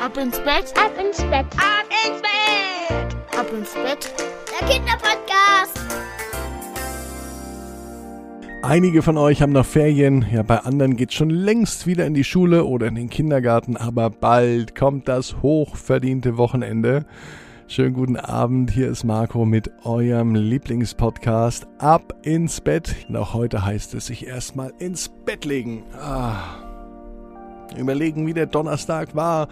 Ab ins Bett. Ab ins Bett. Ab ins Bett. Ab ins Bett. Der Kinderpodcast. Einige von euch haben noch Ferien, ja, bei anderen geht's schon längst wieder in die Schule oder in den Kindergarten, aber bald kommt das hochverdiente Wochenende. Schönen guten Abend, hier ist Marco mit eurem Lieblingspodcast Ab ins Bett. Und auch heute heißt es, sich erstmal ins Bett legen. Überlegen, wie der Donnerstag war.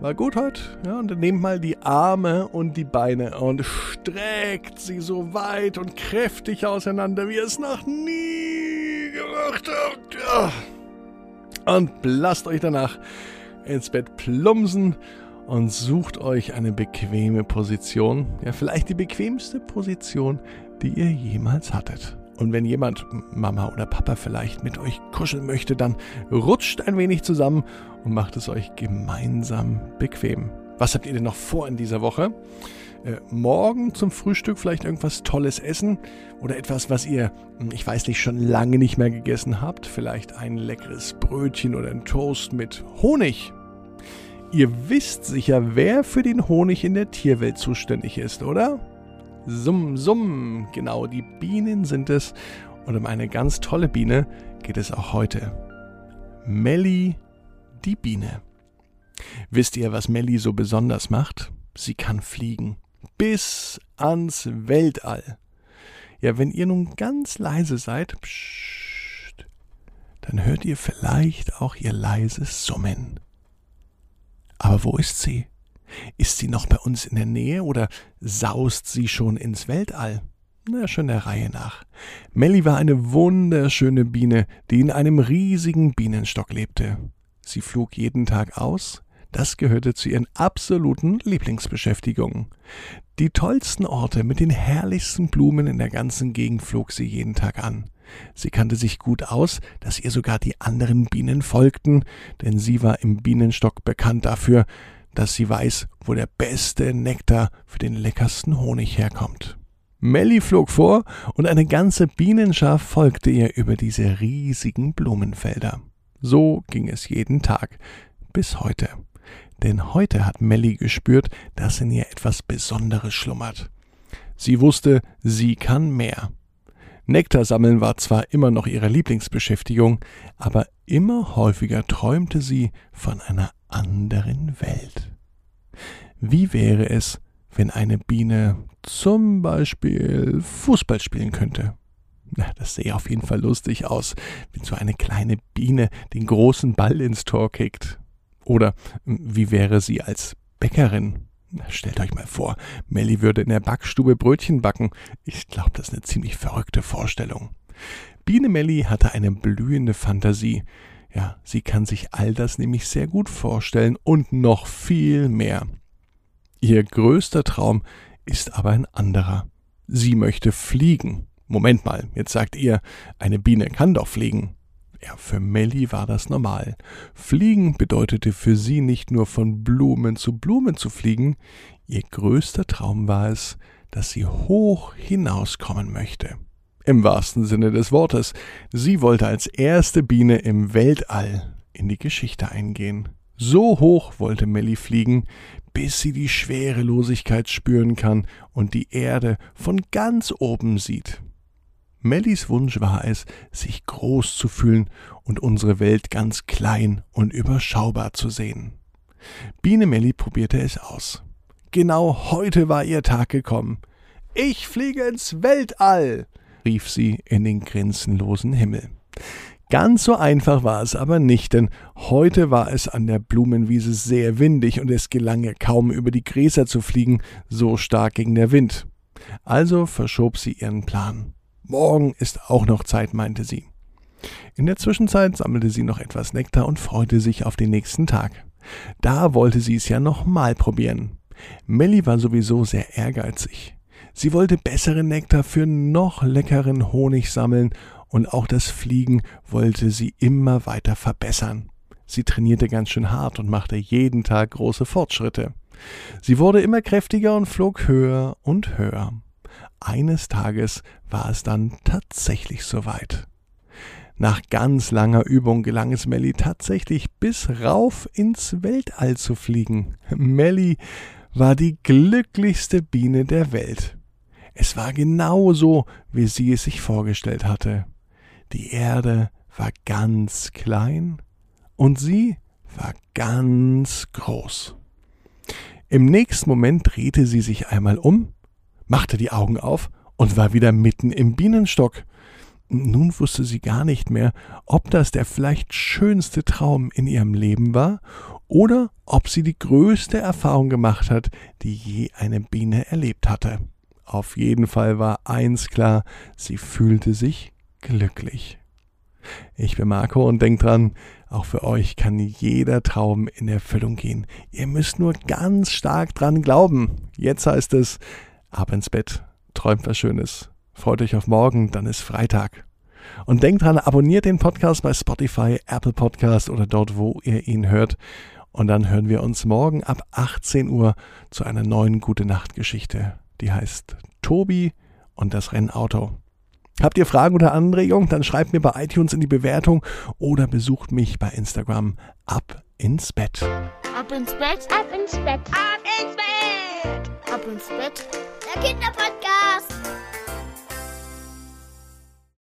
War gut heute. Ja, und dann nehmt mal die Arme und die Beine und streckt sie so weit und kräftig auseinander, wie ihr es noch nie gemacht habt. Und lasst euch danach ins Bett plumpsen und sucht euch eine bequeme Position. Ja, vielleicht die bequemste Position, die ihr jemals hattet. Und wenn jemand, Mama oder Papa vielleicht, mit euch kuscheln möchte, dann rutscht ein wenig zusammen und macht es euch gemeinsam bequem. Was habt ihr denn noch vor in dieser Woche? Morgen zum Frühstück vielleicht irgendwas Tolles essen oder etwas, was ihr, ich weiß nicht, schon lange nicht mehr gegessen habt. Vielleicht ein leckeres Brötchen oder ein Toast mit Honig. Ihr wisst sicher, wer für den Honig in der Tierwelt zuständig ist, oder? Summ, summ, genau, die Bienen sind es. Und um eine ganz tolle Biene geht es auch heute. Melli, die Biene. Wisst ihr, was Melli so besonders macht? Sie kann fliegen. Bis ans Weltall. Ja, wenn ihr nun ganz leise seid, pssst, dann hört ihr vielleicht auch ihr leises Summen. Aber wo ist sie? Ist sie noch bei uns in der Nähe oder saust sie schon ins Weltall? Na, schon der Reihe nach. Melli war eine wunderschöne Biene, die in einem riesigen Bienenstock lebte. Sie flog jeden Tag aus. Das gehörte zu ihren absoluten Lieblingsbeschäftigungen. Die tollsten Orte mit den herrlichsten Blumen in der ganzen Gegend flog sie jeden Tag an. Sie kannte sich gut aus, dass ihr sogar die anderen Bienen folgten, denn sie war im Bienenstock bekannt dafür, dass sie weiß, wo der beste Nektar für den leckersten Honig herkommt. Melli flog vor und eine ganze Bienenschar folgte ihr über diese riesigen Blumenfelder. So ging es jeden Tag, bis heute. Denn heute hat Melli gespürt, dass in ihr etwas Besonderes schlummert. Sie wusste, sie kann mehr. Nektar sammeln war zwar immer noch ihre Lieblingsbeschäftigung, aber immer häufiger träumte sie von einer anderen Welt. Wie wäre es, wenn eine Biene zum Beispiel Fußball spielen könnte? Na, das sähe auf jeden Fall lustig aus, wenn so eine kleine Biene den großen Ball ins Tor kickt. Oder wie wäre sie als Bäckerin? Stellt euch mal vor, Melli würde in der Backstube Brötchen backen. Ich glaube, das ist eine ziemlich verrückte Vorstellung. Biene Melli hatte eine blühende Fantasie. Ja, sie kann sich all das nämlich sehr gut vorstellen und noch viel mehr. Ihr größter Traum ist aber ein anderer. Sie möchte fliegen. Moment mal, jetzt sagt ihr, eine Biene kann doch fliegen. Ja, für Melli war das normal. Fliegen bedeutete für sie nicht nur von Blumen zu fliegen. Ihr größter Traum war es, dass sie hoch hinauskommen möchte. Im wahrsten Sinne des Wortes. Sie wollte als erste Biene im Weltall in die Geschichte eingehen. So hoch wollte Melli fliegen, bis sie die Schwerelosigkeit spüren kann und die Erde von ganz oben sieht. Mellis Wunsch war es, sich groß zu fühlen und unsere Welt ganz klein und überschaubar zu sehen. Biene Melli probierte es aus. Genau heute war ihr Tag gekommen. Ich fliege ins Weltall, rief sie in den grenzenlosen Himmel. Ganz so einfach war es aber nicht, denn heute war es an der Blumenwiese sehr windig und es gelang ihr kaum, über die Gräser zu fliegen, so stark ging der Wind. Also verschob sie ihren Plan. Morgen ist auch noch Zeit, meinte sie. In der Zwischenzeit sammelte sie noch etwas Nektar und freute sich auf den nächsten Tag. Da wollte sie es ja nochmal probieren. Melli war sowieso sehr ehrgeizig. Sie wollte besseren Nektar für noch leckeren Honig sammeln und auch das Fliegen wollte sie immer weiter verbessern. Sie trainierte ganz schön hart und machte jeden Tag große Fortschritte. Sie wurde immer kräftiger und flog höher und höher. Eines Tages war es dann tatsächlich soweit. Nach ganz langer Übung gelang es Melli tatsächlich bis rauf ins Weltall zu fliegen. Melli war die glücklichste Biene der Welt. Es war genau so, wie sie es sich vorgestellt hatte. Die Erde war ganz klein und sie war ganz groß. Im nächsten Moment drehte sie sich einmal um, machte die Augen auf und war wieder mitten im Bienenstock. Nun wusste sie gar nicht mehr, ob das der vielleicht schönste Traum in ihrem Leben war oder ob sie die größte Erfahrung gemacht hat, die je eine Biene erlebt hatte. Auf jeden Fall war eins klar, sie fühlte sich glücklich. Ich bin Marco und denkt dran, auch für euch kann jeder Traum in Erfüllung gehen. Ihr müsst nur ganz stark dran glauben. Jetzt heißt es, ab ins Bett, träumt was Schönes. Freut euch auf morgen, dann ist Freitag. Und denkt dran, abonniert den Podcast bei Spotify, Apple Podcast oder dort, wo ihr ihn hört. Und dann hören wir uns morgen ab 18 Uhr zu einer neuen Gute-Nacht-Geschichte. Die heißt Tobi und das Rennauto. Habt ihr Fragen oder Anregungen, dann schreibt mir bei iTunes in die Bewertung oder besucht mich bei Instagram. Ab ins Bett. Ab ins Bett. Ab ins Bett. Ab ins Bett. Ab ins Bett. Der Kinderpodcast.